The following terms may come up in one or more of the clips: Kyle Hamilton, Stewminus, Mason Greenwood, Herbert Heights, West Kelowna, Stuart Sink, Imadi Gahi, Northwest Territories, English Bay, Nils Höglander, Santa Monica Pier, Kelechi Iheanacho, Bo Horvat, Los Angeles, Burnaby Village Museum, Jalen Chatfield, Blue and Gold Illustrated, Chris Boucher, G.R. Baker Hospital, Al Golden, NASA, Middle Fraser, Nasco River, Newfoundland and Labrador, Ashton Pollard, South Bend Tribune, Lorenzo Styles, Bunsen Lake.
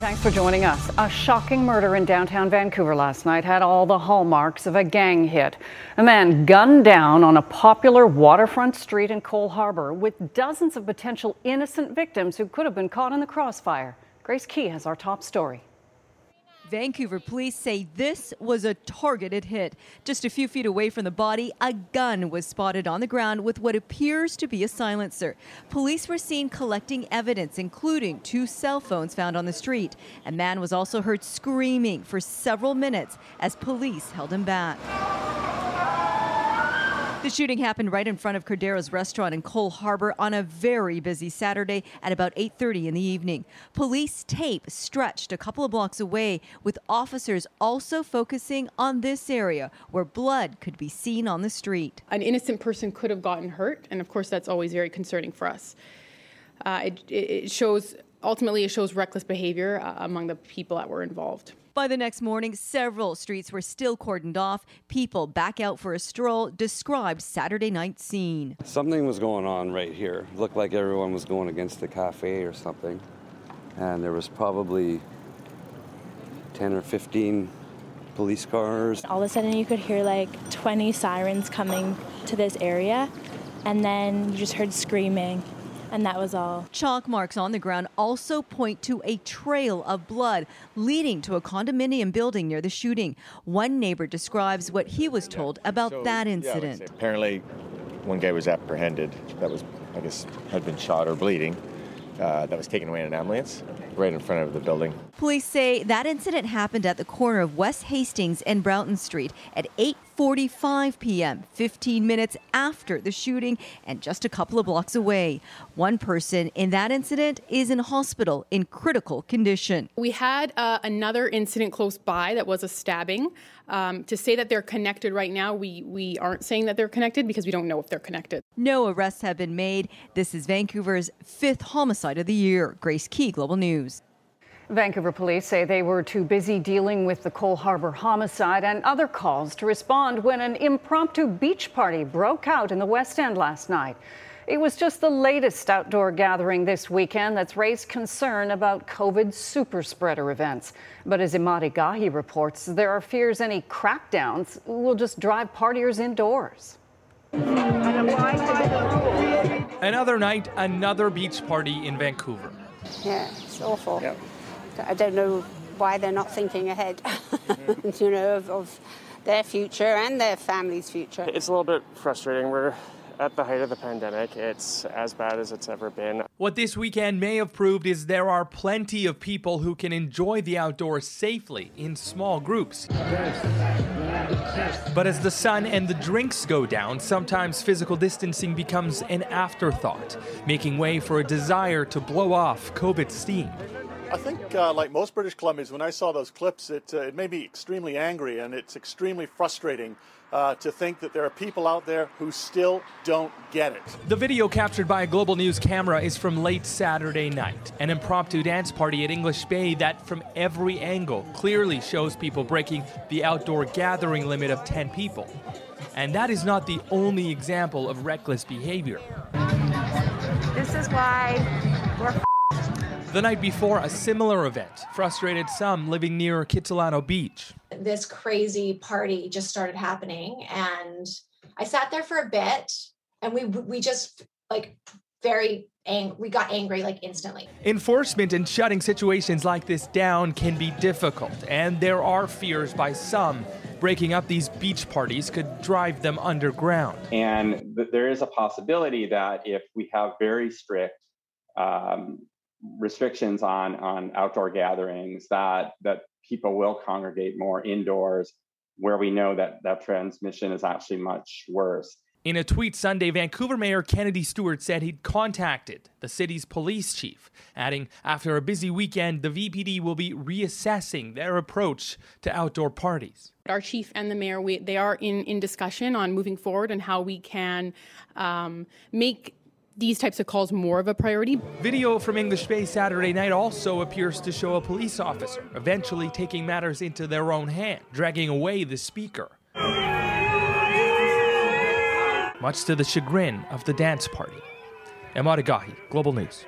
Thanks for joining us. A shocking murder in downtown Vancouver last night had all the hallmarks of a gang hit. A man gunned down on a popular waterfront street in Coal Harbour with dozens of potential innocent victims who could have been caught in the crossfire. Grace Key has our top story. Vancouver police say this was a targeted hit. Just a few feet away from the body, a gun was spotted on the ground with what appears to be a silencer. Police were seen collecting evidence, including two cell phones found on the street. A man was also heard screaming for several minutes as police held him back. The shooting happened right in front of Cardero's restaurant in Coal Harbour on a very busy Saturday at about 8:30 in the evening. Police tape stretched a couple of blocks away, with officers also focusing on this area where blood could be seen on the street. An innocent person could have gotten hurt, and of course that's always very concerning for us. Ultimately, it shows reckless behavior among the people that were involved. By the next morning, several streets were still cordoned off. People back out for a stroll described Saturday night's scene. Something was going on right here. It looked like everyone was going against the cafe or something. And there was probably 10 or 15 police cars. All of a sudden you could hear like 20 sirens coming to this area. And then you just heard screaming. And that was all. Chalk marks on the ground also point to a trail of blood leading to a condominium building near the shooting. One neighbor describes what he was told about that incident. Apparently, one guy was apprehended. That was, I guess, had been shot or bleeding. That was taken away in an ambulance right in front of the building. Police say that incident happened at the corner of West Hastings and Broughton Street at 8:45 p.m., 15 minutes after the shooting and just a couple of blocks away. One person in that incident is in hospital in critical condition. We had another incident close by that was a stabbing. To say that they're connected right now, we aren't saying that they're connected because we don't know if they're connected. No arrests have been made. This is Vancouver's 5th homicide of the year. Grace Key, Global News. Vancouver police say they were too busy dealing with the Coal Harbour homicide and other calls to respond when an impromptu beach party broke out in the West End last night. It was just the latest outdoor gathering this weekend that's raised concern about COVID super spreader events. But as Imadi Gahi reports, there are fears any crackdowns will just drive partiers indoors. Another night, another beach party in Vancouver. Yeah, it's awful. Yep. I don't know why they're not thinking ahead, you know, of their future and their family's future. It's a little bit frustrating. We're at the height of the pandemic. It's as bad as it's ever been. What this weekend may have proved is there are plenty of people who can enjoy the outdoors safely in small groups. But as the sun and the drinks go down, sometimes physical distancing becomes an afterthought, making way for a desire to blow off COVID steam. I think, like most British Columbians, when I saw those clips, it made me extremely angry, and it's extremely frustrating to think that there are people out there who still don't get it. The video captured by a Global News camera is from late Saturday night, an impromptu dance party at English Bay that, from every angle, clearly shows people breaking the outdoor gathering limit of 10 people. And that is not the only example of reckless behavior. This is why we're... The night before, a similar event frustrated some living near Kitsilano Beach. This crazy party just started happening, and I sat there for a bit, and we just, like, we got angry, like, instantly. Enforcement and shutting situations like this down can be difficult, and there are fears by some breaking up these beach parties could drive them underground. And there is a possibility that if we have very strict restrictions on outdoor gatherings, that people will congregate more indoors, where we know that transmission is actually much worse. In a tweet Sunday, Vancouver Mayor Kennedy Stewart said he'd contacted the city's police chief, adding, after a busy weekend, the VPD will be reassessing their approach to outdoor parties. Our chief and the mayor, they are in discussion on moving forward and how we can make these types of calls more of a priority. Video from English Bay Saturday night also appears to show a police officer eventually taking matters into their own hand, dragging away the speaker, much to the chagrin of the dance party. Imadi Gahi, Global News.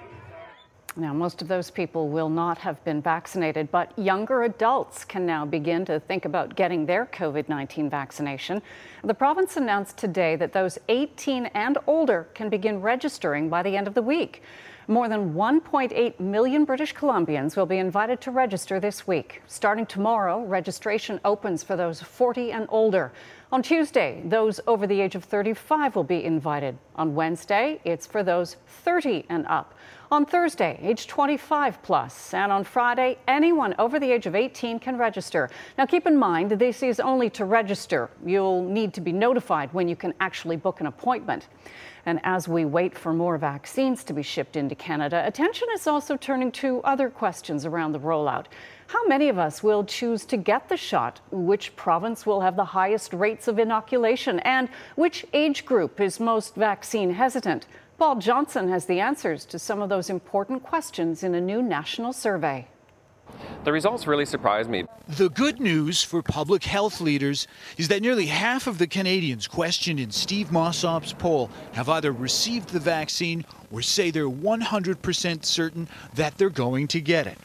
Now, most of those people will not have been vaccinated, but younger adults can now begin to think about getting their COVID-19 vaccination. The province announced today that those 18 and older can begin registering by the end of the week. More than 1.8 million British Columbians will be invited to register this week. Starting tomorrow, registration opens for those 40 and older. On Tuesday, those over the age of 35 will be invited. On Wednesday, it's for those 30 and up. On Thursday, age 25 plus, and on Friday, anyone over the age of 18 can register. Now, keep in mind, this is only to register. You'll need to be notified when you can actually book an appointment. And as we wait for more vaccines to be shipped into Canada, attention is also turning to other questions around the rollout. How many of us will choose to get the shot? Which province will have the highest rates of inoculation? And which age group is most vaccine hesitant? Paul Johnson has the answers to some of those important questions in a new national survey. The results really surprised me. The good news for public health leaders is that nearly half of the Canadians questioned in Steve Mossop's poll have either received the vaccine or say they're 100% certain that they're going to get it.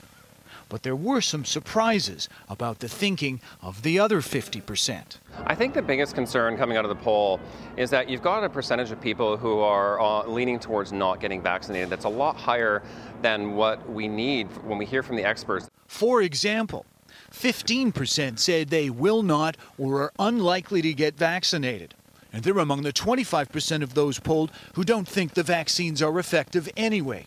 But there were some surprises about the thinking of the other 50%. I think the biggest concern coming out of the poll is that you've got a percentage of people who are leaning towards not getting vaccinated. That's a lot higher than what we need when we hear from the experts. For example, 15% said they will not or are unlikely to get vaccinated. And they're among the 25% of those polled who don't think the vaccines are effective anyway.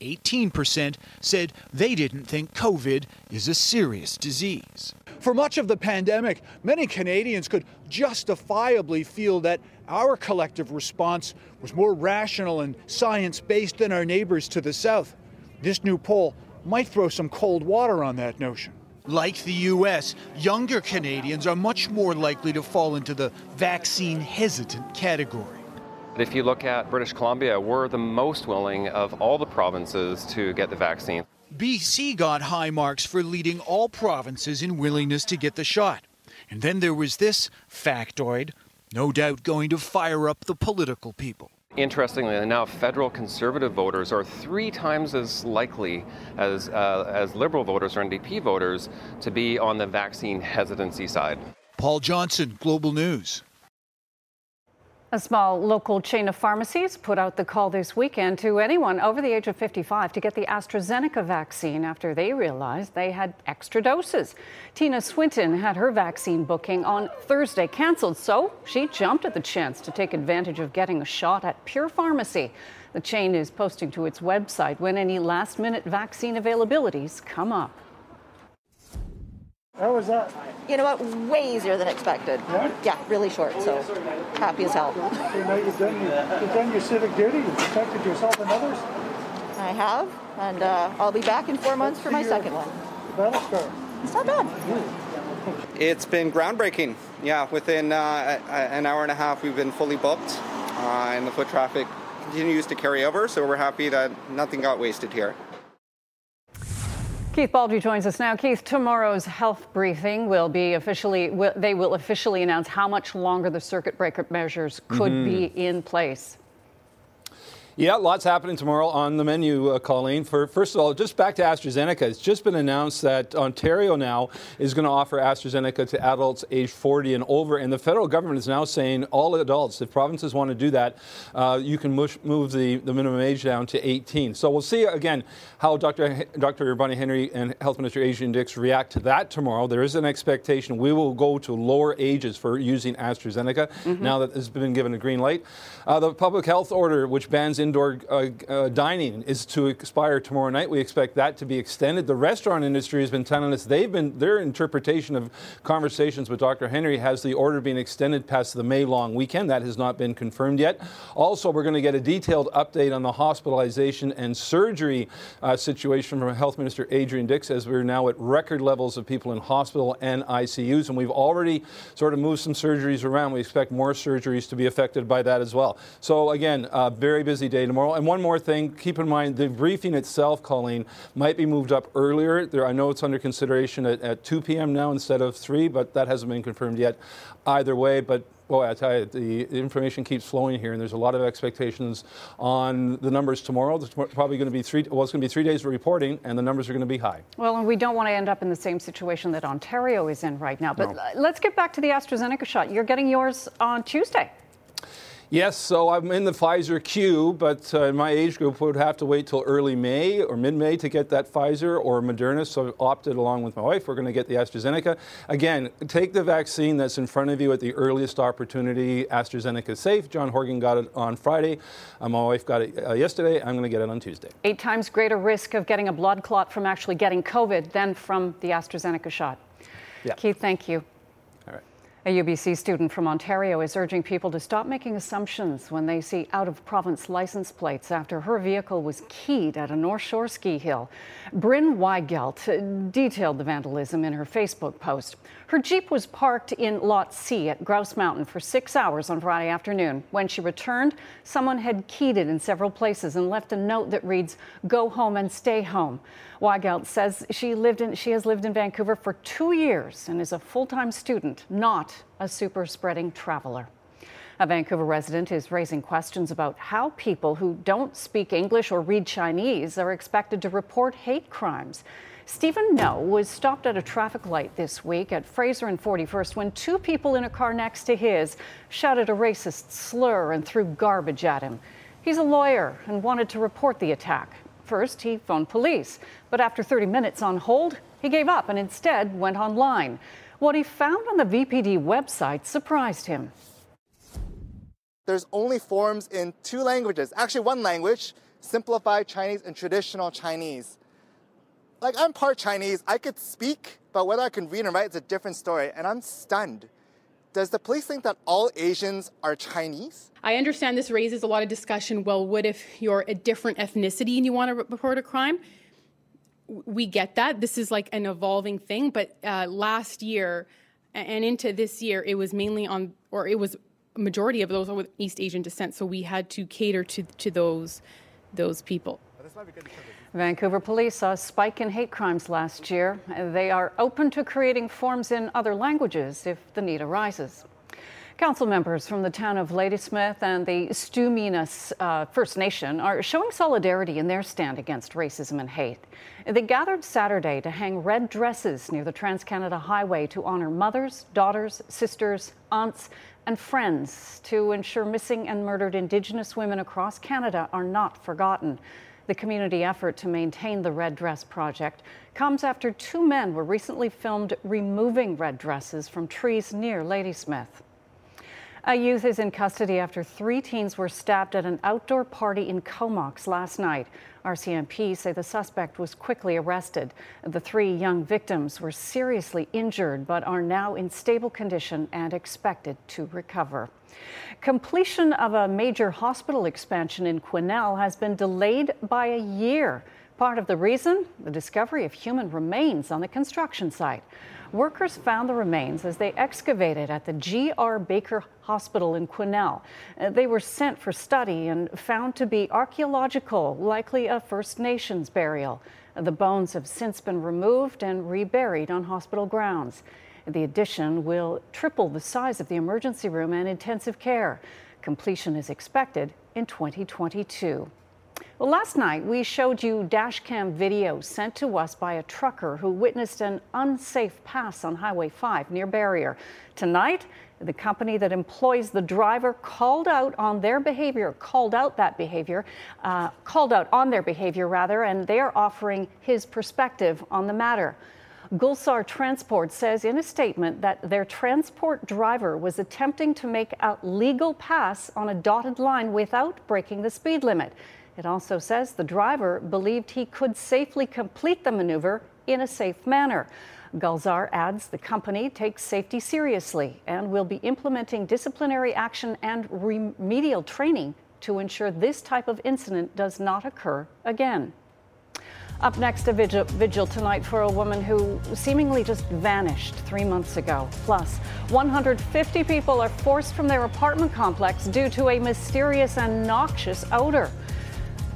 18% said they didn't think COVID is a serious disease. For much of the pandemic, many Canadians could justifiably feel that our collective response was more rational and science-based than our neighbors to the south. This new poll might throw some cold water on that notion. Like the U.S., younger Canadians are much more likely to fall into the vaccine-hesitant category. If you look at British Columbia, we're the most willing of all the provinces to get the vaccine. BC got high marks for leading all provinces in willingness to get the shot. And then there was this factoid, no doubt going to fire up the political people. Interestingly enough, federal Conservative voters are 3 times as likely as Liberal voters or NDP voters to be on the vaccine hesitancy side. Paul Johnson, Global News. A small local chain of pharmacies put out the call this weekend to anyone over the age of 55 to get the AstraZeneca vaccine after they realized they had extra doses. Tina Swinton had her vaccine booking on Thursday canceled, so she jumped at the chance to take advantage of getting a shot at Pure Pharmacy. The chain is posting to its website when any last-minute vaccine availabilities come up. How was that? You know what? Way easier than expected. Yeah? Yeah, really short, so happy as hell. So now you've done your civic duty. You've protected yourself and others. I have, and I'll be back in 4 months for my second one. Battle scar. It's not bad. It's been groundbreaking. Yeah, within an hour and a half, we've been fully booked, and the foot traffic continues to carry over, so we're happy that nothing got wasted here. Keith Baldry joins us now. Keith, tomorrow's health briefing will officially announce how much longer the circuit breaker measures could be in place. Yeah, lots happening tomorrow on the menu, Colleen. First of all, just back to AstraZeneca. It's just been announced that Ontario now is going to offer AstraZeneca to adults age 40 and over. And the federal government is now saying all adults, if provinces want to do that, you can move the minimum age down to 18. So we'll see, again, how Dr. Bonnie Henry and Health Minister Adrian Dix react to that tomorrow. There is an expectation we will go to lower ages for using AstraZeneca now that it's been given a green light. The public health order, which bans indoor dining, is to expire tomorrow night. We expect that to be extended. The restaurant industry has been telling us their interpretation of conversations with Dr. Henry has the order being extended past the May long weekend. That has not been confirmed yet. Also, we're going to get a detailed update on the hospitalization and surgery situation from Health Minister Adrian Dix, as we're now at record levels of people in hospital and ICUs, and we've already sort of moved some surgeries around. We expect more surgeries to be affected by that as well. So again, very busy day tomorrow. And one more thing, keep in mind, the briefing itself, Colleen, might be moved up earlier. There, I know it's under consideration at 2 p.m. now instead of 3, but that hasn't been confirmed yet. Either way, but boy, I tell you, the information keeps flowing here, and there's a lot of expectations on the numbers tomorrow. There's probably going to be three days of reporting, and the numbers are going to be high. Well, and we don't want to end up in the same situation that Ontario is in right now. But let's get back to the AstraZeneca shot. You're getting yours on Tuesday. Yes, so I'm in the Pfizer queue, but my age group would have to wait till early May or mid-May to get that Pfizer or Moderna, so I opted along with my wife. We're going to get the AstraZeneca. Again, take the vaccine that's in front of you at the earliest opportunity. AstraZeneca is safe. John Horgan got it on Friday. My wife got it yesterday. I'm going to get it on Tuesday. 8 times greater risk of getting a blood clot from actually getting COVID than from the AstraZeneca shot. Yeah. Keith, thank you. A UBC student from Ontario is urging people to stop making assumptions when they see out-of-province license plates after her vehicle was keyed at a North Shore ski hill. Bryn Weigelt detailed the vandalism in her Facebook post. Her Jeep was parked in Lot C at Grouse Mountain for 6 hours on Friday afternoon. When she returned, someone had keyed it in several places and left a note that reads, "Go home and stay home." Weigelt says she has lived in Vancouver for 2 years and is a full-time student, not a super spreading traveler. A Vancouver resident is raising questions about how people who don't speak English or read Chinese are expected to report hate crimes. Stephen Ngo was stopped at a traffic light this week at Fraser and 41st when 2 people in a car next to his shouted a racist slur and threw garbage at him. He's a lawyer and wanted to report the attack. First, he phoned police, but after 30 minutes on hold, he gave up and instead went online. What he found on the VPD website surprised him. There's only forums in 2 languages, actually 1 language, simplified Chinese and traditional Chinese. Like, I'm part Chinese, I could speak, but whether I can read and write is a different story, and I'm stunned. Does the police think that all Asians are Chinese? I understand this raises a lot of discussion. Well, what if you're a different ethnicity and you want to report a crime? We get that. This is like an evolving thing, but last year and into this year, it was mainly on, or it was a majority of those with East Asian descent, so we had to cater to those people. Vancouver police saw a spike in hate crimes last year. They are open to creating forms in other languages if the need arises. Council members from the town of Ladysmith and the Stewminus First Nation are showing solidarity in their stand against racism and hate. They gathered Saturday to hang red dresses near the Trans-Canada Highway to honor mothers, daughters, sisters, aunts, and friends to ensure missing and murdered Indigenous women across Canada are not forgotten. The community effort to maintain the Red Dress Project comes after 2 men were recently filmed removing red dresses from trees near Ladysmith. A youth is in custody after 3 teens were stabbed at an outdoor party in Comox last night. RCMP say the suspect was quickly arrested. The 3 young victims were seriously injured but are now in stable condition and expected to recover. Completion of a major hospital expansion in Quesnel has been delayed by a year. Part of the reason? The discovery of human remains on the construction site. Workers found the remains as they excavated at the G.R. Baker Hospital in Quesnel. They were sent for study and found to be archaeological, likely a First Nations burial. The bones have since been removed and reburied on hospital grounds. The addition will triple the size of the emergency room and intensive care. Completion is expected in 2022. Well, last night we showed you dashcam video sent to us by a trucker who witnessed an unsafe pass on Highway 5 near Barrier. Tonight, the company that employs the driver called out on their behavior, and they are offering his perspective on the matter. Gulzar Transport says in a statement that their transport driver was attempting to make a legal pass on a dotted line without breaking the speed limit. It also says the driver believed he could safely complete the maneuver in a safe manner. Gulzar adds the company takes safety seriously and will be implementing disciplinary action and remedial training to ensure this type of incident does not occur again. Up next, a vigil tonight for a woman who seemingly just vanished 3 months ago. Plus, 150 people are forced from their apartment complex due to a mysterious and noxious odor.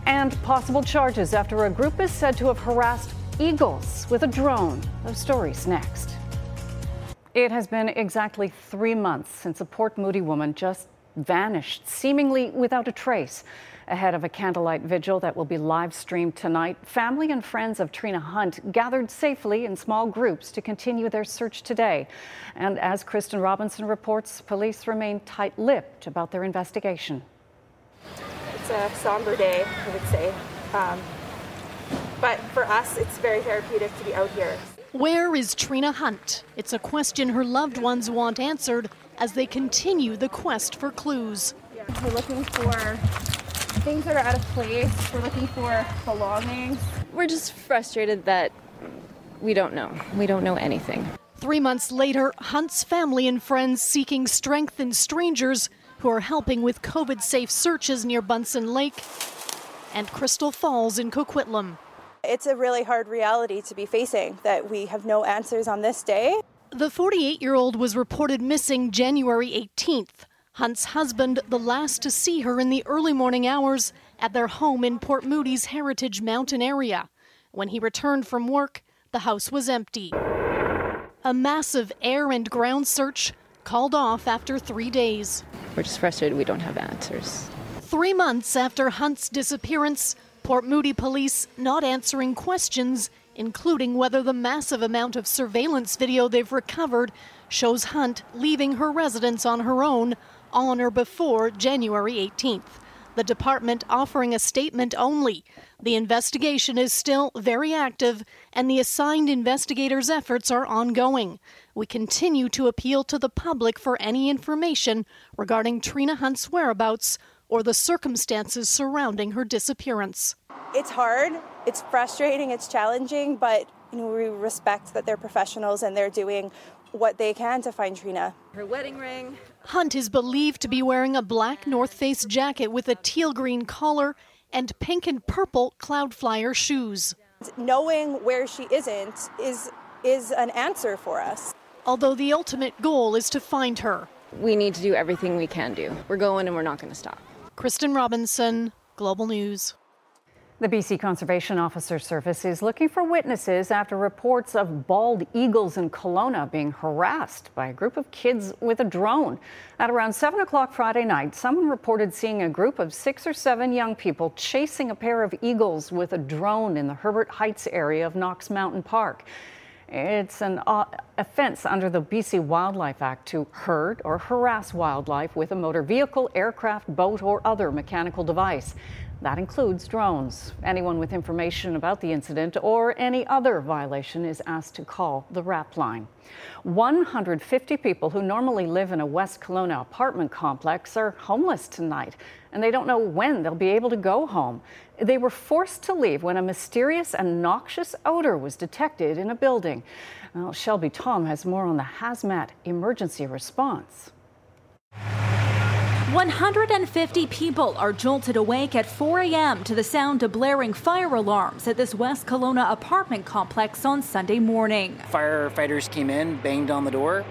And possible charges after a group is said to have harassed eagles with a drone. Those stories next. It has been exactly 3 months since a Port Moody woman just vanished, seemingly without a trace. Ahead of a candlelight vigil that will be live streamed tonight, family and friends of Trina Hunt gathered safely in small groups to continue their search today. And as Kristen Robinson reports, police remain tight-lipped about their investigation. It's a somber day, I would say. But for us, it's very therapeutic to be out here. Where is Trina Hunt? It's a question her loved ones want answered as they continue the quest for clues. Yeah, we're looking for things that are out of place. We're looking for belongings. We're just frustrated that we don't know. We don't know anything. 3 months later, Hunt's family and friends seeking strength in strangers who are helping with COVID-safe searches near Bunsen Lake and Crystal Falls in Coquitlam. It's a really hard reality to be facing, that we have no answers on this day. The 48-year-old was reported missing January 18th. Hunt's husband, the last to see her in the early morning hours at their home in Port Moody's Heritage Mountain area. When he returned from work, the house was empty. A massive air and ground search called off after 3 days. We're just frustrated we don't have answers. 3 months after Hunt's disappearance, Port Moody police not answering questions, including whether the massive amount of surveillance video they've recovered shows Hunt leaving her residence on her own on or before January 18th. The department offering a statement only. The investigation is still very active and the assigned investigators' efforts are ongoing. We continue to appeal to the public for any information regarding Trina Hunt's whereabouts or the circumstances surrounding her disappearance. It's hard, it's frustrating, it's challenging, but we respect that they're professionals and they're doing what they can to find Trina. Her wedding ring. Hunt is believed to be wearing a black North Face jacket with a teal green collar and pink and purple Cloudflyer shoes. Knowing where she isn't is an answer for us. Although the ultimate goal is to find her. We need to do everything we can do. We're going and we're not going to stop. Kristen Robinson, Global News. The BC Conservation Officer Service is looking for witnesses after reports of bald eagles in Kelowna being harassed by a group of kids with a drone. At around 7 o'clock Friday night, someone reported seeing a group of 6 or 7 young people chasing a pair of eagles with a drone in the Herbert Heights area of Knox Mountain Park. It's an offense under the BC Wildlife Act to herd or harass wildlife with a motor vehicle, aircraft, boat, or other mechanical device. That includes drones. Anyone with information about the incident or any other violation is asked to call the RAP line. 150 people who normally live in a West Kelowna apartment complex are homeless tonight, and they don't know when they'll be able to go home. They were forced to leave when a mysterious and noxious odor was detected in a building. Well, Shelby Tom has more on the hazmat emergency response. 150 people are jolted awake at 4 a.m. to the sound of blaring fire alarms at this West Kelowna apartment complex on Sunday morning. Firefighters came in, banged on the door.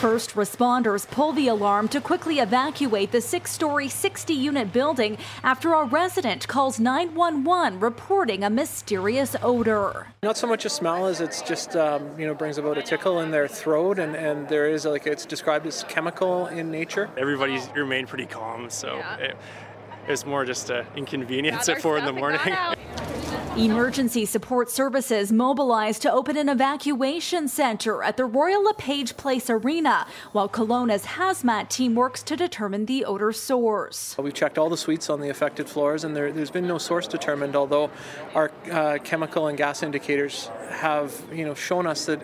First responders pulled the alarm to quickly evacuate the 6-story, 60-unit building after a resident calls 911 reporting a mysterious odor. Not so much a smell as it's just, brings about a tickle in their throat, and there is, it's described as chemical in nature. Everybody's remained pretty calm, so yeah. It's more just an inconvenience at 4 in the morning. Emergency support services mobilized to open an evacuation center at the Royal LePage Place Arena, while Kelowna's hazmat team works to determine the odor source. We've checked all the suites on the affected floors, and there's been no source determined, although our chemical and gas indicators have shown us that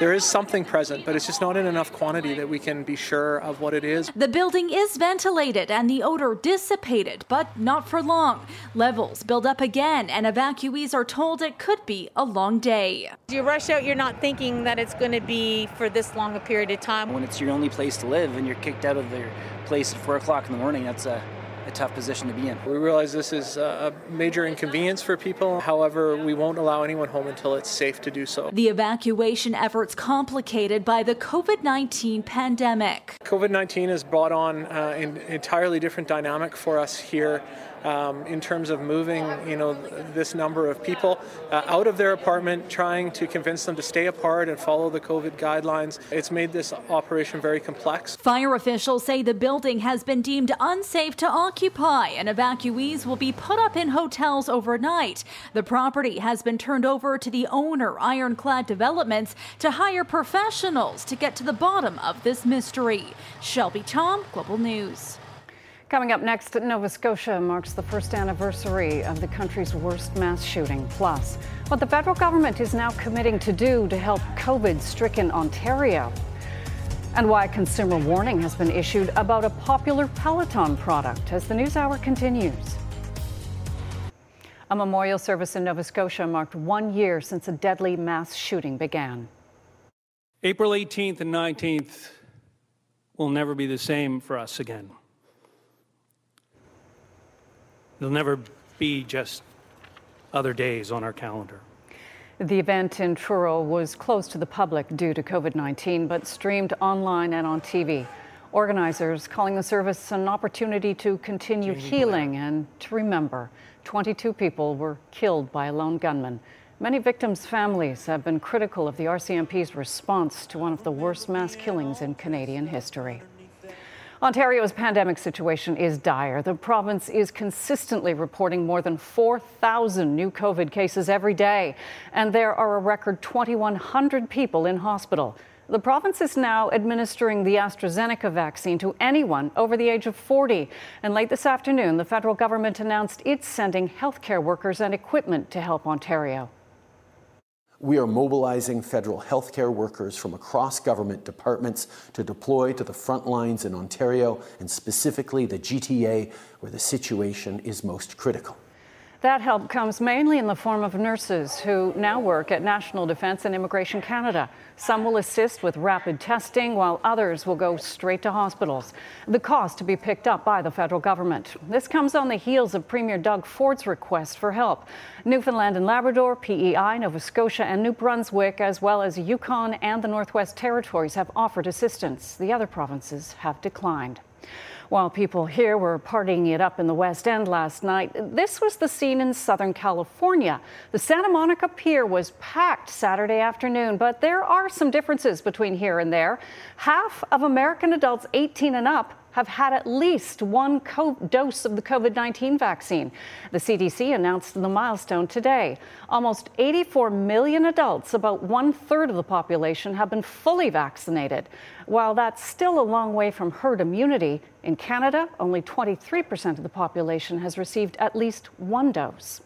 there is something present, but it's just not in enough quantity that we can be sure of what it is. The building is ventilated and the odor dissipated, but not for long. Levels build up again, and evacuees are told it could be a long day. You rush out, you're not thinking that it's going to be for this long a period of time. When it's your only place to live and you're kicked out of your place at 4 o'clock in the morning, that's a a tough position to be in. We realize this is a major inconvenience for people. However, we won't allow anyone home until it's safe to do so. The evacuation efforts complicated by the COVID-19 pandemic. COVID-19 has brought on an entirely different dynamic for us here in terms of moving, this number of people out of their apartment, trying to convince them to stay apart and follow the COVID guidelines. It's made this operation very complex. Fire officials say the building has been deemed unsafe to occupy and evacuees will be put up in hotels overnight. The property has been turned over to the owner, Ironclad Developments, to hire professionals to get to the bottom of this mystery. Shelby Tom, Global News. Coming up next, Nova Scotia marks the first anniversary of the country's worst mass shooting. Plus, what the federal government is now committing to do to help COVID-stricken Ontario. And why a consumer warning has been issued about a popular Peloton product as the NewsHour continues. A memorial service in Nova Scotia marked 1 year since a deadly mass shooting began. April 18th and 19th will never be the same for us again. There'll never be just other days on our calendar. The event in Truro was closed to the public due to COVID-19, but streamed online and on TV. Organizers calling the service an opportunity to continue healing and to remember. 22 people were killed by a lone gunman. Many victims' families have been critical of the RCMP's response to one of the worst mass killings in Canadian history. Ontario's pandemic situation is dire. The province is consistently reporting more than 4,000 new COVID cases every day, and there are a record 2,100 people in hospital. The province is now administering the AstraZeneca vaccine to anyone over the age of 40. And late this afternoon, the federal government announced it's sending healthcare workers and equipment to help Ontario. We are mobilizing federal healthcare workers from across government departments to deploy to the front lines in Ontario and specifically the GTA, where the situation is most critical. That help comes mainly in the form of nurses who now work at National Defence and Immigration Canada. Some will assist with rapid testing, while others will go straight to hospitals. The cost to be picked up by the federal government. This comes on the heels of Premier Doug Ford's request for help. Newfoundland and Labrador, PEI, Nova Scotia and New Brunswick, as well as Yukon and the Northwest Territories have offered assistance. The other provinces have declined. While people here were partying it up in the West End last night, this was the scene in Southern California. The Santa Monica Pier was packed Saturday afternoon, but there are some differences between here and there. Half of American adults 18 and up have had at least one dose of the COVID-19 vaccine. The CDC announced the milestone today. Almost 84 million adults, about one-third of the population, have been fully vaccinated. While that's still a long way from herd immunity, in Canada, only 23% of the population has received at least one dose.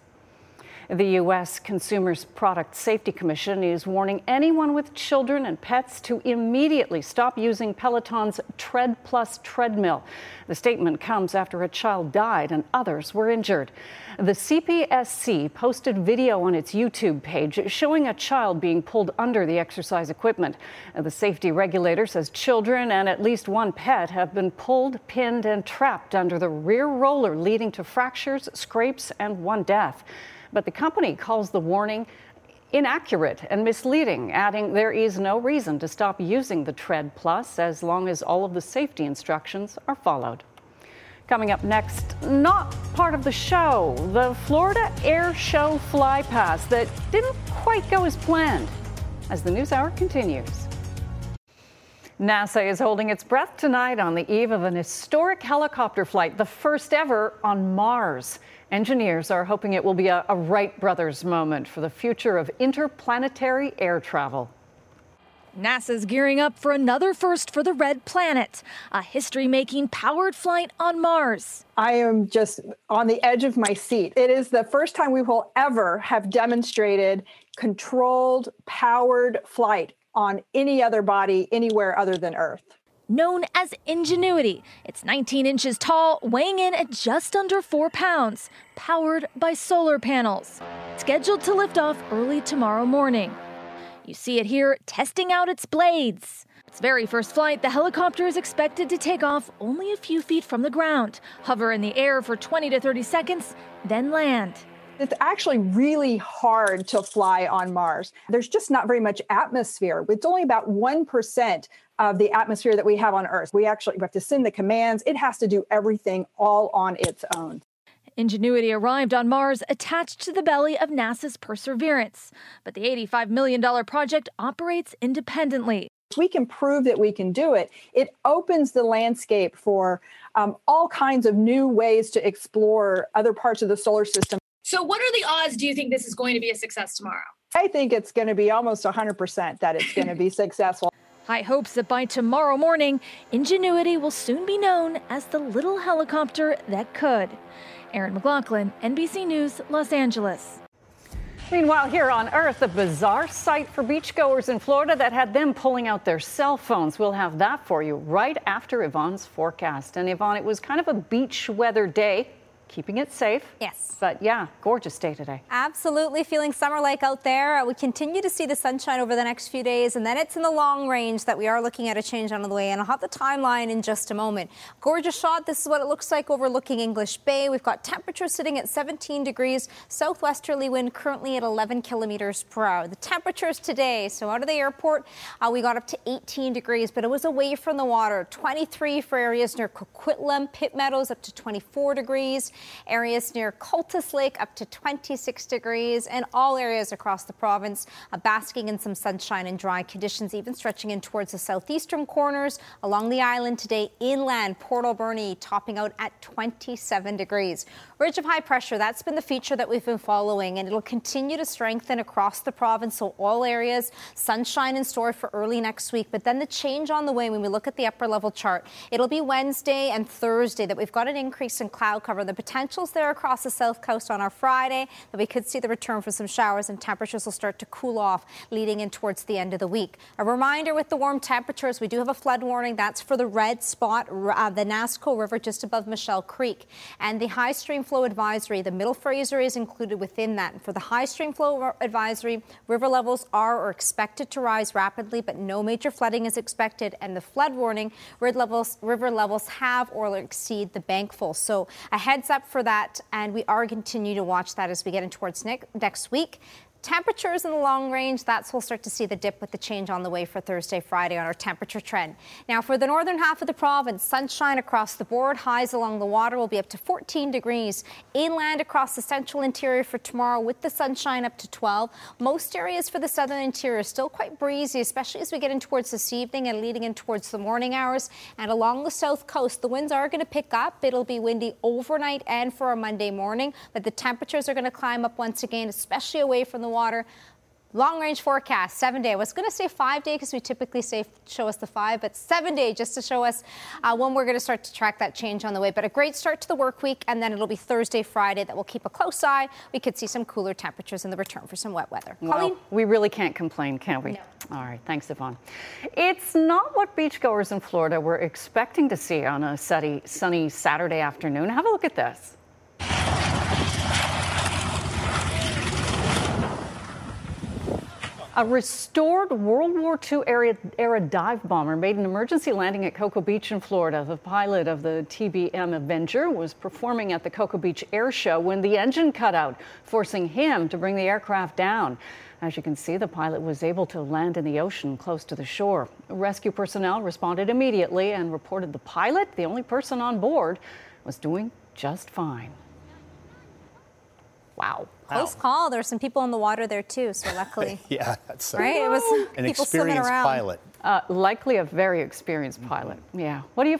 The U.S. Consumer Product Safety Commission is warning anyone with children and pets to immediately stop using Peloton's Tread Plus treadmill. The statement comes after a child died and others were injured. The CPSC posted video on its YouTube page showing a child being pulled under the exercise equipment. The safety regulator says children and at least one pet have been pulled, pinned, and trapped under the rear roller, leading to fractures, scrapes, and one death. But the company calls the warning inaccurate and misleading, adding there is no reason to stop using the Tread Plus as long as all of the safety instructions are followed. Coming up next, not part of the show, the Florida Air Show fly past that didn't quite go as planned as the NewsHour continues. NASA is holding its breath tonight on the eve of an historic helicopter flight, the first ever on Mars. Engineers are hoping it will be a Wright Brothers moment for the future of interplanetary air travel. NASA's gearing up for another first for the Red Planet, a history-making powered flight on Mars. I am just on the edge of my seat. It is the first time we will ever have demonstrated controlled, powered flight on any other body anywhere other than Earth. Known as Ingenuity, it's 19 inches tall, weighing in at just under 4 pounds, powered by solar panels. Scheduled to lift off early tomorrow morning. You see it here testing out its blades. Its very first flight, the helicopter is expected to take off only a few feet from the ground, hover in the air for 20 to 30 seconds, then land. It's actually really hard to fly on Mars. There's just not very much atmosphere. It's only about 1% of the atmosphere that we have on Earth. We actually have to send the commands. It has to do everything all on its own. Ingenuity arrived on Mars attached to the belly of NASA's Perseverance, but the $85 million project operates independently. If we can prove that we can do it, it opens the landscape for all kinds of new ways to explore other parts of the solar system. So what are the odds, do you think this is going to be a success tomorrow? I think it's going to be almost 100% that it's going to be successful. High hopes that by tomorrow morning, Ingenuity will soon be known as the little helicopter that could. Erin McLaughlin, NBC News, Los Angeles. Meanwhile, here on Earth, a bizarre sight for beachgoers in Florida that had them pulling out their cell phones. We'll have that for you right after Yvonne's forecast. And Yvonne, it was kind of a beach weather day. Keeping it safe. Yes. But yeah, gorgeous day today. Absolutely feeling summer-like out there. We continue to see the sunshine over the next few days, and then it's in the long range that we are looking at a change on the way. And I'll have the timeline in just a moment. Gorgeous shot. This is what it looks like overlooking English Bay. We've got temperatures sitting at 17 degrees, southwesterly wind currently at 11 kilometers per hour. The temperatures today, so out of the airport, we got up to 18 degrees, but it was away from the water. 23 for areas near Coquitlam, Pitt Meadows up to 24 degrees. Areas near Cultus Lake up to 26 degrees, and all areas across the province basking in some sunshine and dry conditions, even stretching in towards the southeastern corners along the island today. Inland, Port Alberni topping out at 27 degrees. Ridge of high pressure, that's been the feature that we've been following, and it'll continue to strengthen across the province. So all areas, sunshine in store for early next week. But then the change on the way when we look at the upper level chart, it'll be Wednesday and Thursday that we've got an increase in cloud cover. The potentials there across the south coast on our Friday that we could see the return for some showers, and temperatures will start to cool off leading in towards the end of the week. A reminder with the warm temperatures, we do have a flood warning. That's for the red spot, the Nasco River just above Michelle Creek, and the high stream flow advisory. The middle Fraser is included within that. And for the high stream flow advisory, river levels are expected to rise rapidly, but no major flooding is expected. And the flood warning, river levels have or exceed the bankful. So a heads up for that, and we are continuing to watch that as we get in towards next week. Temperatures in the long range, that's we'll start to see the dip with the change on the way for Thursday, Friday on our temperature trend. Now for the northern half of the province, sunshine across the board, highs along the water will be up to 14 degrees. Inland across the central interior for tomorrow with the sunshine up to 12. Most areas for the southern interior are still quite breezy, especially as we get in towards this evening and leading in towards the morning hours. And along the south coast, the winds are going to pick up. It'll be windy overnight and for our Monday morning, but the temperatures are going to climb up once again, especially away from the water. Long-range forecast, 7-day. I was going to say 5-day because we typically say show us the 5, but 7-day just to show us when we're going to start to track that change on the way. But a great start to the work week, and then it'll be Thursday, Friday that we'll keep a close eye. We could see some cooler temperatures in the return for some wet weather. Well, Colleen? We really can't complain, can we? No. All right. Thanks, Yvonne. It's not what beachgoers in Florida were expecting to see on a sunny Saturday afternoon. Have a look at this. A restored World War II era dive bomber made an emergency landing at Cocoa Beach in Florida. The pilot of the TBM Avenger was performing at the Cocoa Beach Air Show when the engine cut out, forcing him to bring the aircraft down. As you can see, the pilot was able to land in the ocean close to the shore. Rescue personnel responded immediately and reported the pilot, the only person on board, was doing just fine. Wow. Close call. There were some people on the water there, too, so luckily. Yeah, that's right. It was an experienced pilot. Likely a very experienced pilot. Yeah. What have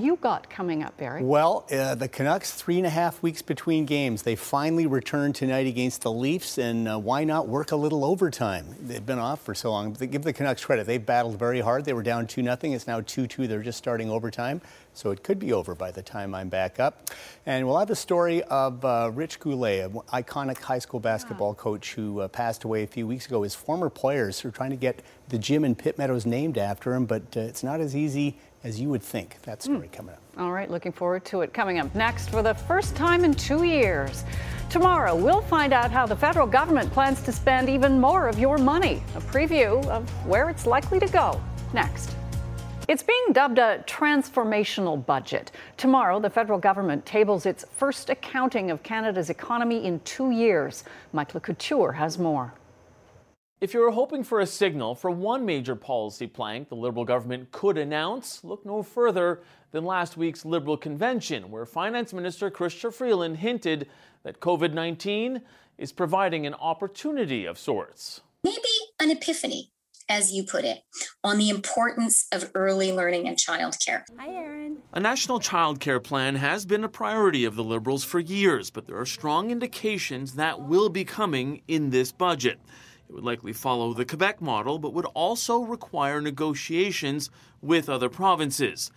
you got coming up, Barry? Well, the Canucks, 3.5 weeks between games. They finally return tonight against the Leafs, and why not work a little overtime? They've been off for so long. They give the Canucks credit. They've battled very hard. They were down 2-0. It's now 2-2. They're just starting overtime, so it could be over by the time I'm back up. And we'll have a story of Rich Goulet, an iconic high school basketball coach who passed away a few weeks ago. His former players are trying to get the gym in Pitt Meadows named after him, but it's not as easy as you would think. That story coming up. All right, looking forward to it. Coming up next, for the first time in 2 years, tomorrow we'll find out how the federal government plans to spend even more of your money. A preview of where it's likely to go. Next. It's being dubbed a transformational budget. Tomorrow, the federal government tables its first accounting of Canada's economy in 2 years. Michael Couture has more. If you were hoping for a signal for one major policy plank the Liberal government could announce, look no further than last week's Liberal convention, where Finance Minister Chrystia Freeland hinted that COVID-19 is providing an opportunity of sorts. Maybe an epiphany, as you put it, on the importance of early learning and childcare. Hi, Erin. A national childcare plan has been a priority of the Liberals for years, but there are strong indications that will be coming in this budget. It would likely follow the Quebec model, but would also require negotiations with other provinces.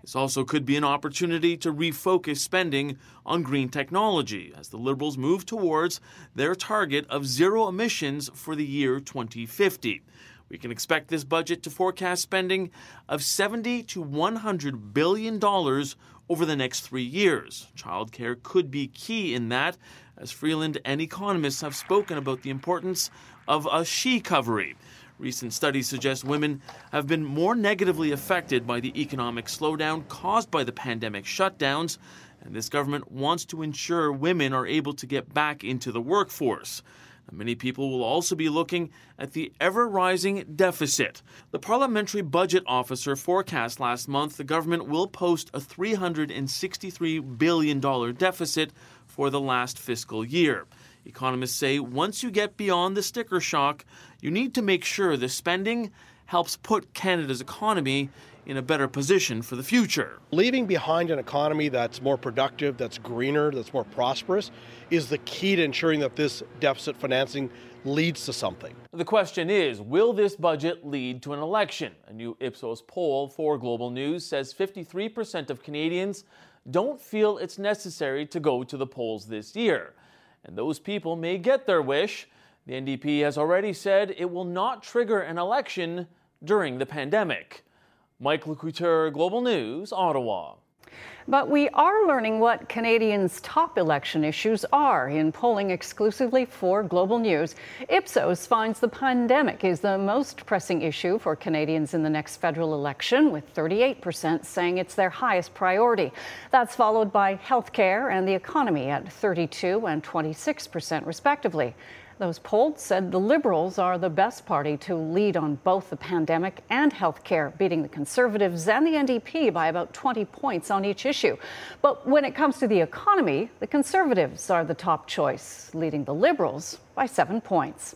This also could be an opportunity to refocus spending on green technology as the Liberals move towards their target of zero emissions for the year 2050. We can expect this budget to forecast spending of $70 to $100 billion over the next 3 years. Childcare could be key in that, as Freeland and economists have spoken about the importance of a she-covery. Recent studies suggest women have been more negatively affected by the economic slowdown caused by the pandemic shutdowns, and this government wants to ensure women are able to get back into the workforce. Many people will also be looking at the ever-rising deficit. The Parliamentary Budget Officer forecast last month the government will post a $363 billion deficit for the last fiscal year. Economists say once you get beyond the sticker shock, you need to make sure the spending helps put Canada's economy in a better position for the future. Leaving behind an economy that's more productive, that's greener, that's more prosperous is the key to ensuring that this deficit financing leads to something. The question is, will this budget lead to an election? A new Ipsos poll for Global News says 53% of Canadians don't feel it's necessary to go to the polls this year. And those people may get their wish. The NDP has already said it will not trigger an election during the pandemic. Mike Couture, Global News, Ottawa. But we are learning what Canadians' top election issues are in polling exclusively for Global News. Ipsos finds the pandemic is the most pressing issue for Canadians in the next federal election, with 38% saying it's their highest priority. That's followed by healthcare and the economy at 32 and 26% respectively. Those polled said the Liberals are the best party to lead on both the pandemic and health care, beating the Conservatives and the NDP by about 20 points on each issue. But when it comes to the economy, the Conservatives are the top choice, leading the Liberals by 7 points.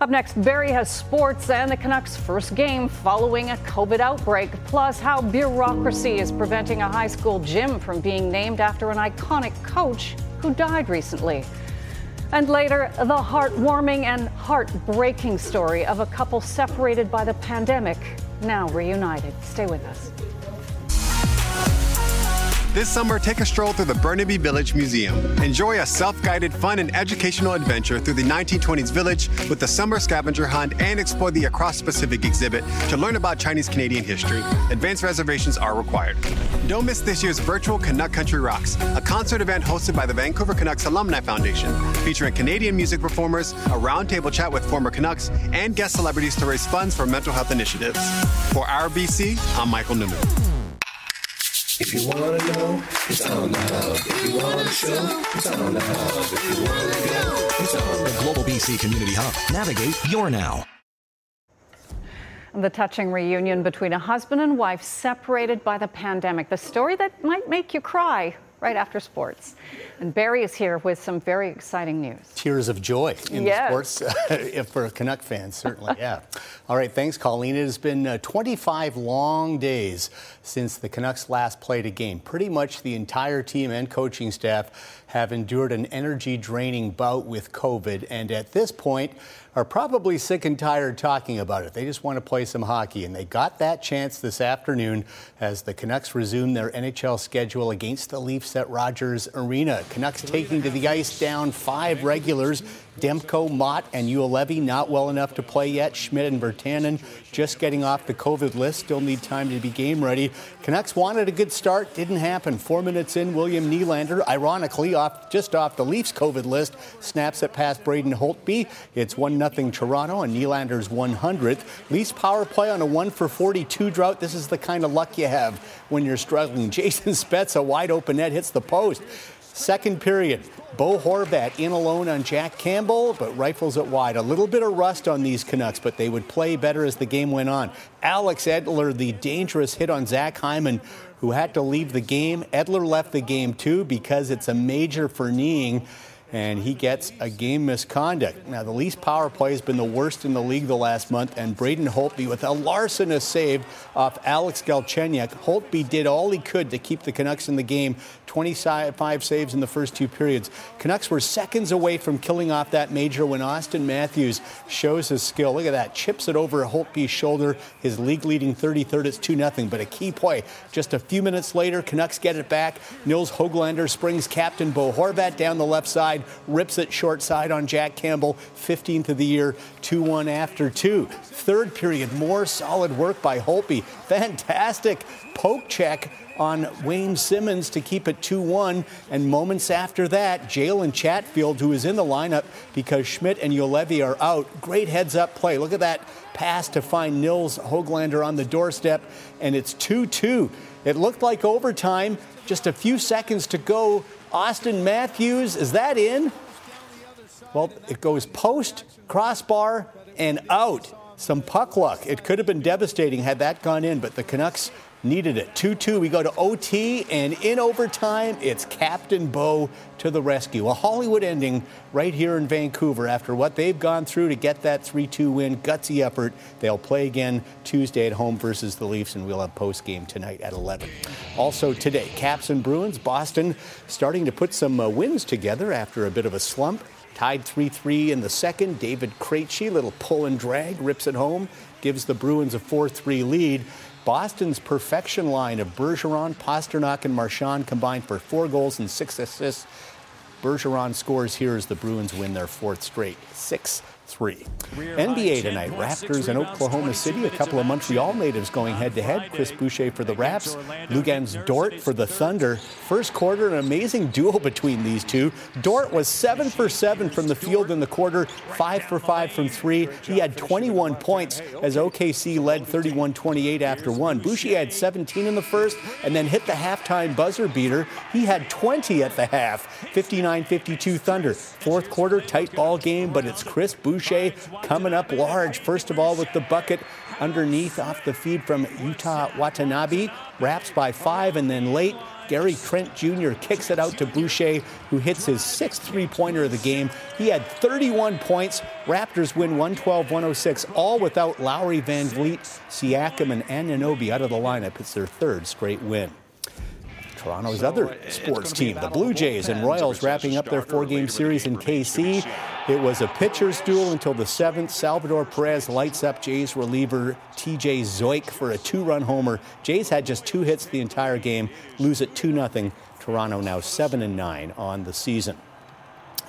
Up next, Barrie has sports and the Canucks' first game following a COVID outbreak, plus how bureaucracy is preventing a high school gym from being named after an iconic coach who died recently. And later, the heartwarming and heartbreaking story of a couple separated by the pandemic, now reunited. Stay with us. This summer, take a stroll through the Burnaby Village Museum. Enjoy a self-guided, fun, and educational adventure through the 1920s village with the Summer Scavenger Hunt, and explore the Across Pacific exhibit to learn about Chinese-Canadian history. Advanced reservations are required. Don't miss this year's virtual Canuck Country Rocks, a concert event hosted by the Vancouver Canucks Alumni Foundation, featuring Canadian music performers, a roundtable chat with former Canucks, and guest celebrities to raise funds for mental health initiatives. For Our BC, I'm Michael Newman. If you want to know, it's on the Hub. If you want to show, it's on the Hub. If you want to go, it's on the Global BC Community Hub. Navigate your now. The touching reunion between a husband and wife separated by the pandemic. The story that might make you cry right after sports. And Barrie is here with some very exciting news. Tears of joy in the sports for Canuck fans, certainly, yeah. All right, thanks, Colleen. It has been 25 long days since the Canucks last played a game. Pretty much the entire team and coaching staff have endured an energy-draining bout with COVID, and at this point are probably sick and tired talking about it. They just want to play some hockey, and they got that chance this afternoon as the Canucks resume their NHL schedule against the Leafs at Rogers Arena. Canucks taking to the ice down 5 regulars, Demko, Mott, and Ulevi not well enough to play yet. Schmidt and Virtanen just getting off the COVID list. Still need time to be game ready. Canucks wanted a good start. Didn't happen. 4 minutes in, William Nylander, ironically, just off the Leafs COVID list, snaps it past Braden Holtby. It's 1-0 Toronto and Nylander's 100th. Leafs power play on a 1-for-42 drought. This is the kind of luck you have when you're struggling. Jason Spezza, wide open net, hits the post. Second period, Bo Horvat in alone on Jack Campbell, but rifles it wide. A little bit of rust on these Canucks, but they would play better as the game went on. Alex Edler, the dangerous hit on Zach Hyman, who had to leave the game. Edler left the game, too, because it's a major for kneeing, and he gets a game misconduct. Now, the Leafs power play has been the worst in the league the last month, and Braden Holtby with a larcenous save off Alex Galchenyuk. Holtby did all he could to keep the Canucks in the game. 25 saves in the first two periods. Canucks were seconds away from killing off that major when Austin Matthews shows his skill. Look at that. Chips it over Holtby's shoulder. His league-leading 33rd. It's 2-0, but a key play. Just a few minutes later, Canucks get it back. Nils Höglander springs captain Bo Horvat down the left side. Rips it short side on Jack Campbell, 15th of the year, 2-1 after two. Third period, more solid work by Holtby. Fantastic poke check on Wayne Simmons to keep it 2-1. And moments after that, Jalen Chatfield, who is in the lineup because Schmidt and Ulevi are out. Great heads-up play. Look at that pass to find Nils Höglander on the doorstep, and it's 2-2. It looked like overtime, just a few seconds to go. Austin Matthews, is that in? Well, it goes post, crossbar, and out. Some puck luck. It could have been devastating had that gone in, but the Canucks needed it. 2-2, we go to OT, and in overtime, it's Captain Bo to the rescue. A Hollywood ending right here in Vancouver after what they've gone through to get that 3-2 win. Gutsy effort. They'll play again Tuesday at home versus the Leafs, and we'll have post-game tonight at 11. Also today, Caps and Bruins. Boston starting to put some wins together after a bit of a slump. Tied 3-3 in the second. David Krejci, little pull and drag, rips it home, gives the Bruins a 4-3 lead. Boston's perfection line of Bergeron, Pasternak, and Marchand combined for 4 goals and 6 assists. Bergeron scores here as the Bruins win their 4th straight, 6-3. NBA tonight, Raptors and Oklahoma City, a couple of Montreal natives going head-to-head. Chris Boucher for the Raps, Lugens Dort for the Thunder. First quarter, an amazing duel between these two. Dort was 7-for-7 from the field in the quarter, 5-for-5 from 3. He had 21 points as OKC led 31-28 after 1. Boucher had 17 in the first and then hit the halftime buzzer beater. He had 20 at the half, 59-52 Thunder. Fourth quarter, tight ball game, but it's Chris Boucher coming up large, first of all with the bucket underneath off the feed from Utah Watanabe. Raps by 5, and then late, Gary Trent Jr. kicks it out to Boucher, who hits his 6th three-pointer of the game. He had 31 points. Raptors win 112-106, all without Lowry, Van Vliet, Siakam, and Anunoby out of the lineup. It's their 3rd straight win. Toronto's other sports team, the Blue Jays and Royals, wrapping up their 4-game series in KC. It was a pitcher's duel until the 7th. Salvador Perez lights up Jays reliever TJ Zoik for a 2-run homer. Jays had just 2 hits the entire game, lose it 2-0. Toronto now 7-9 on the season.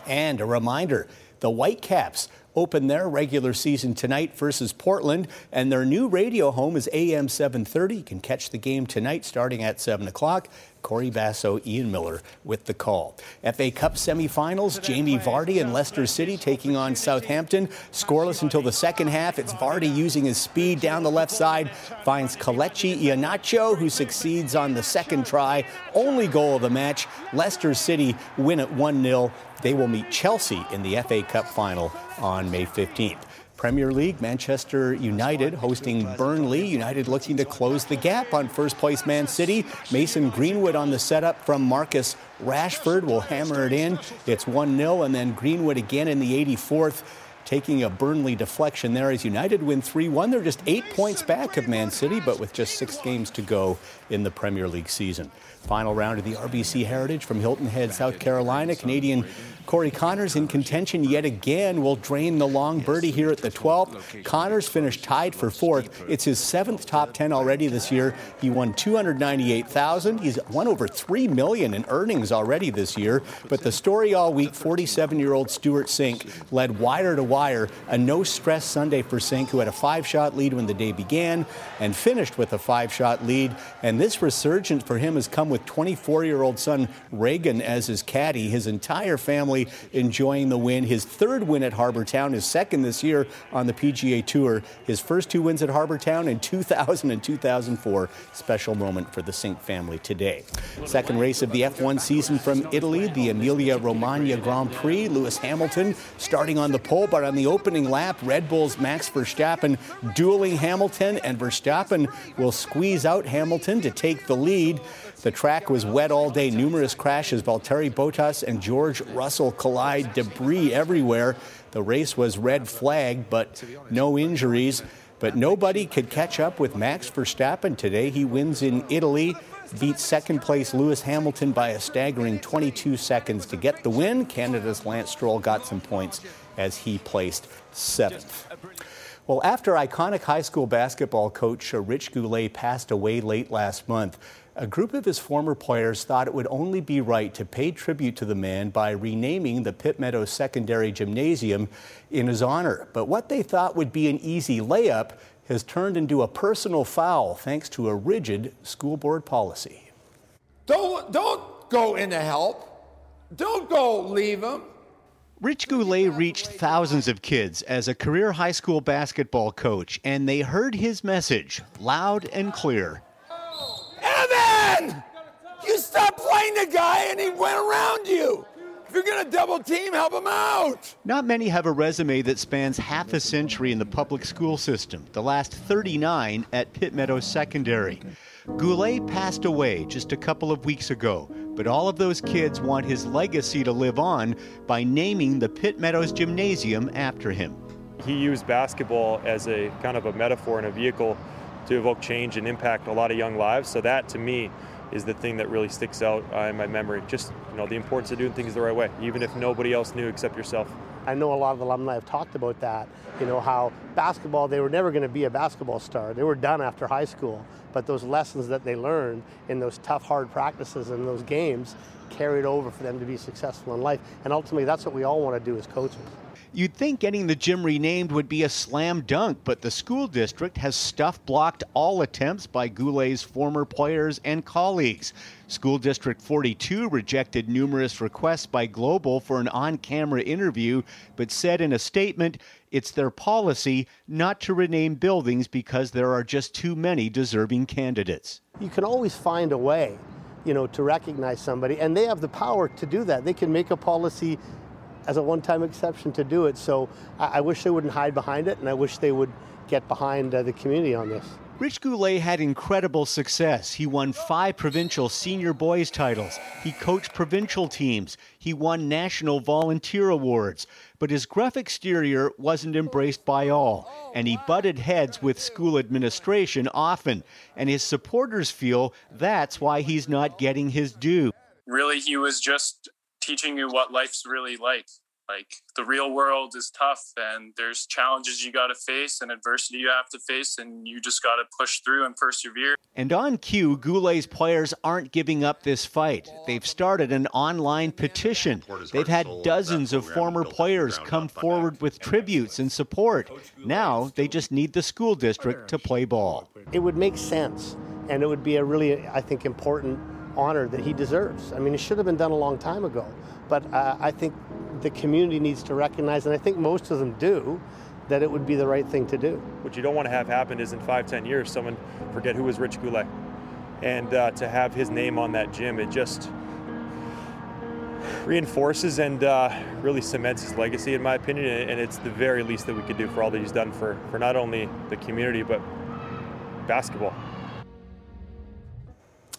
And a reminder, the Whitecaps open their regular season tonight versus Portland, and their new radio home is AM 730. You can catch the game tonight starting at 7 o'clock. Corey Basso, Ian Miller with the call. FA Cup semifinals, Jamie Vardy and Leicester City taking on Southampton. Scoreless until the second half. It's Vardy using his speed down the left side. Finds Kelechi Iheanacho, who succeeds on the second try. Only goal of the match. Leicester City win at 1-0. They will meet Chelsea in the FA Cup final on May 15th. Premier League, Manchester United hosting Burnley. United looking to close the gap on first-place Man City. Mason Greenwood on the setup from Marcus Rashford will hammer it in. It's 1-0, and then Greenwood again in the 84th. taking a Burnley deflection there as United win 3-1. They're just 8 points back of Man City, but with just 6 games to go in the Premier League season. Final round of the RBC Heritage from Hilton Head, South Carolina. Canadian Corey Connors in contention yet again, will drain the long birdie here at the 12th. Connors finished tied for 4th. It's his 7th top 10 already this year. He won $298,000. He's won over $3 million in earnings already this year. But the story all week, 47-year-old Stuart Sink led wire to wire, a no-stress Sunday for Sink, who had a 5-shot lead when the day began and finished with a 5-shot lead. And this resurgence for him has come with 24-year-old son Reagan as his caddy. His entire family enjoying the win. His 3rd win at Harbour Town, his 2nd this year on the PGA Tour. His first 2 wins at Harbour Town in 2000 and 2004. Special moment for the Sink family today. 2nd race of the F1 season from Italy, the Emilia-Romagna Grand Prix. Lewis Hamilton starting on the pole, but on the opening lap, Red Bull's Max Verstappen dueling Hamilton, and Verstappen will squeeze out Hamilton to take the lead. The track was wet all day. Numerous crashes. Valtteri Bottas and George Russell collide, debris everywhere. The race was red flagged, but no injuries. But nobody could catch up with Max Verstappen today. He wins in Italy, beats 2nd-place Lewis Hamilton by a staggering 22 seconds to get the win. Canada's Lance Stroll got some points as he placed 7th. Well, after iconic high school basketball coach Rich Goulet passed away late last month, a group of his former players thought it would only be right to pay tribute to the man by renaming the Pitt Meadows Secondary Gymnasium in his honor. But what they thought would be an easy layup has turned into a personal foul thanks to a rigid school board policy. Don't go in to help. Don't go leave him. Rich Goulet reached thousands of kids as a career high school basketball coach, and they heard his message loud and clear. Evan! You stopped playing the guy and he went around you. If you're going to double team, help him out. Not many have a resume that spans half a century in the public school system, the last 39 at Pitt Meadows Secondary. Goulet passed away just a couple of weeks ago, but all of those kids want his legacy to live on by naming the Pitt Meadows Gymnasium after him. He used basketball as a kind of a metaphor and a vehicle to evoke change and impact a lot of young lives. So that, to me, is the thing that really sticks out in my memory. Just, you know, the importance of doing things the right way, even if nobody else knew except yourself. I know a lot of alumni have talked about that, you know, how basketball, they were never going to be a basketball star. They were done after high school. But those lessons that they learned in those tough, hard practices and those games carried over for them to be successful in life. And ultimately, that's what we all want to do as coaches. You'd think getting the gym renamed would be a slam dunk, but the school district has stuff-blocked all attempts by Goulet's former players and colleagues. School District 42 rejected numerous requests by Global for an on-camera interview, but said in a statement it's their policy not to rename buildings because there are just too many deserving candidates. You can always find a way, you know, to recognize somebody, and they have the power to do that. They can make a policy as a one-time exception to do it, so I wish they wouldn't hide behind it, and I wish they would get behind the community on this. Rich Goulet had incredible success. He won 5 provincial senior boys titles. He coached provincial teams. He won national volunteer awards. But his gruff exterior wasn't embraced by all, and he butted heads with school administration often, and his supporters feel that's why he's not getting his due. Really, he was just teaching you what life's really like. Like, the real world is tough, and there's challenges you got to face and adversity you have to face, and you just got to push through and persevere. And on cue, Goulet's players aren't giving up this fight. They've started an online petition. They've had dozens of former players come forward with tributes and support. Now they just need the school district to play ball. It would make sense, and it would be a really, I think, important honor that he deserves. I mean, it should have been done a long time ago, but I think the community needs to recognize, and I think most of them do, that it would be the right thing to do. What you don't want to have happen is in 5-10 years, someone forget who was Rich Goulet, and to have his name on that gym, it just reinforces and really cements his legacy, in my opinion, and it's the very least that we could do for all that he's done for not only the community, but basketball.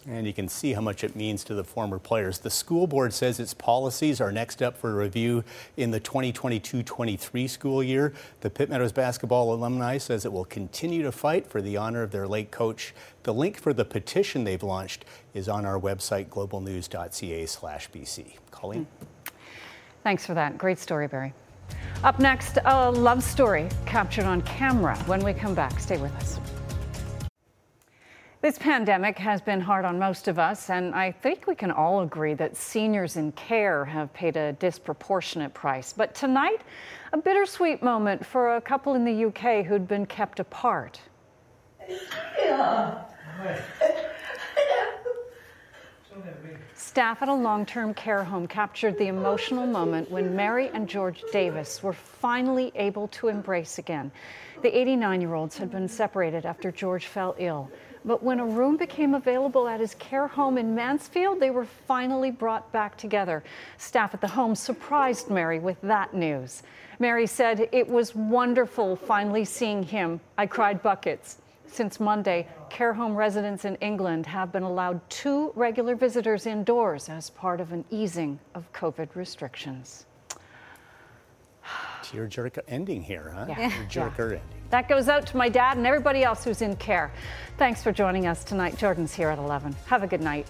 And you can see how much it means to the former players. The school board says its policies are next up for review in the 2022-23 school year. The Pitt Meadows basketball alumni says it will continue to fight for the honor of their late coach. The link for the petition they've launched is on our website, globalnews.ca/BC. Colleen? Thanks for that. Great story, Barry. Up next, a love story captured on camera. When we come back, stay with us. This pandemic has been hard on most of us, and I think we can all agree that seniors in care have paid a disproportionate price. But tonight, a bittersweet moment for a couple in the UK who'd been kept apart. Yeah. Staff at a long-term care home captured the emotional moment when Mary and George Davis were finally able to embrace again. The 89-year-olds had been separated after George fell ill. But when a room became available at his care home in Mansfield, they were finally brought back together. Staff at the home surprised Mary with that news. Mary said, "It was wonderful finally seeing him. I cried buckets." Since Monday, care home residents in England have been allowed 2 regular visitors indoors as part of an easing of COVID restrictions. Tear-jerker ending here, huh? Yeah. Tear-jerker ending. That goes out to my dad and everybody else who's in care. Thanks for joining us tonight. Jordan's here at 11. Have a good night.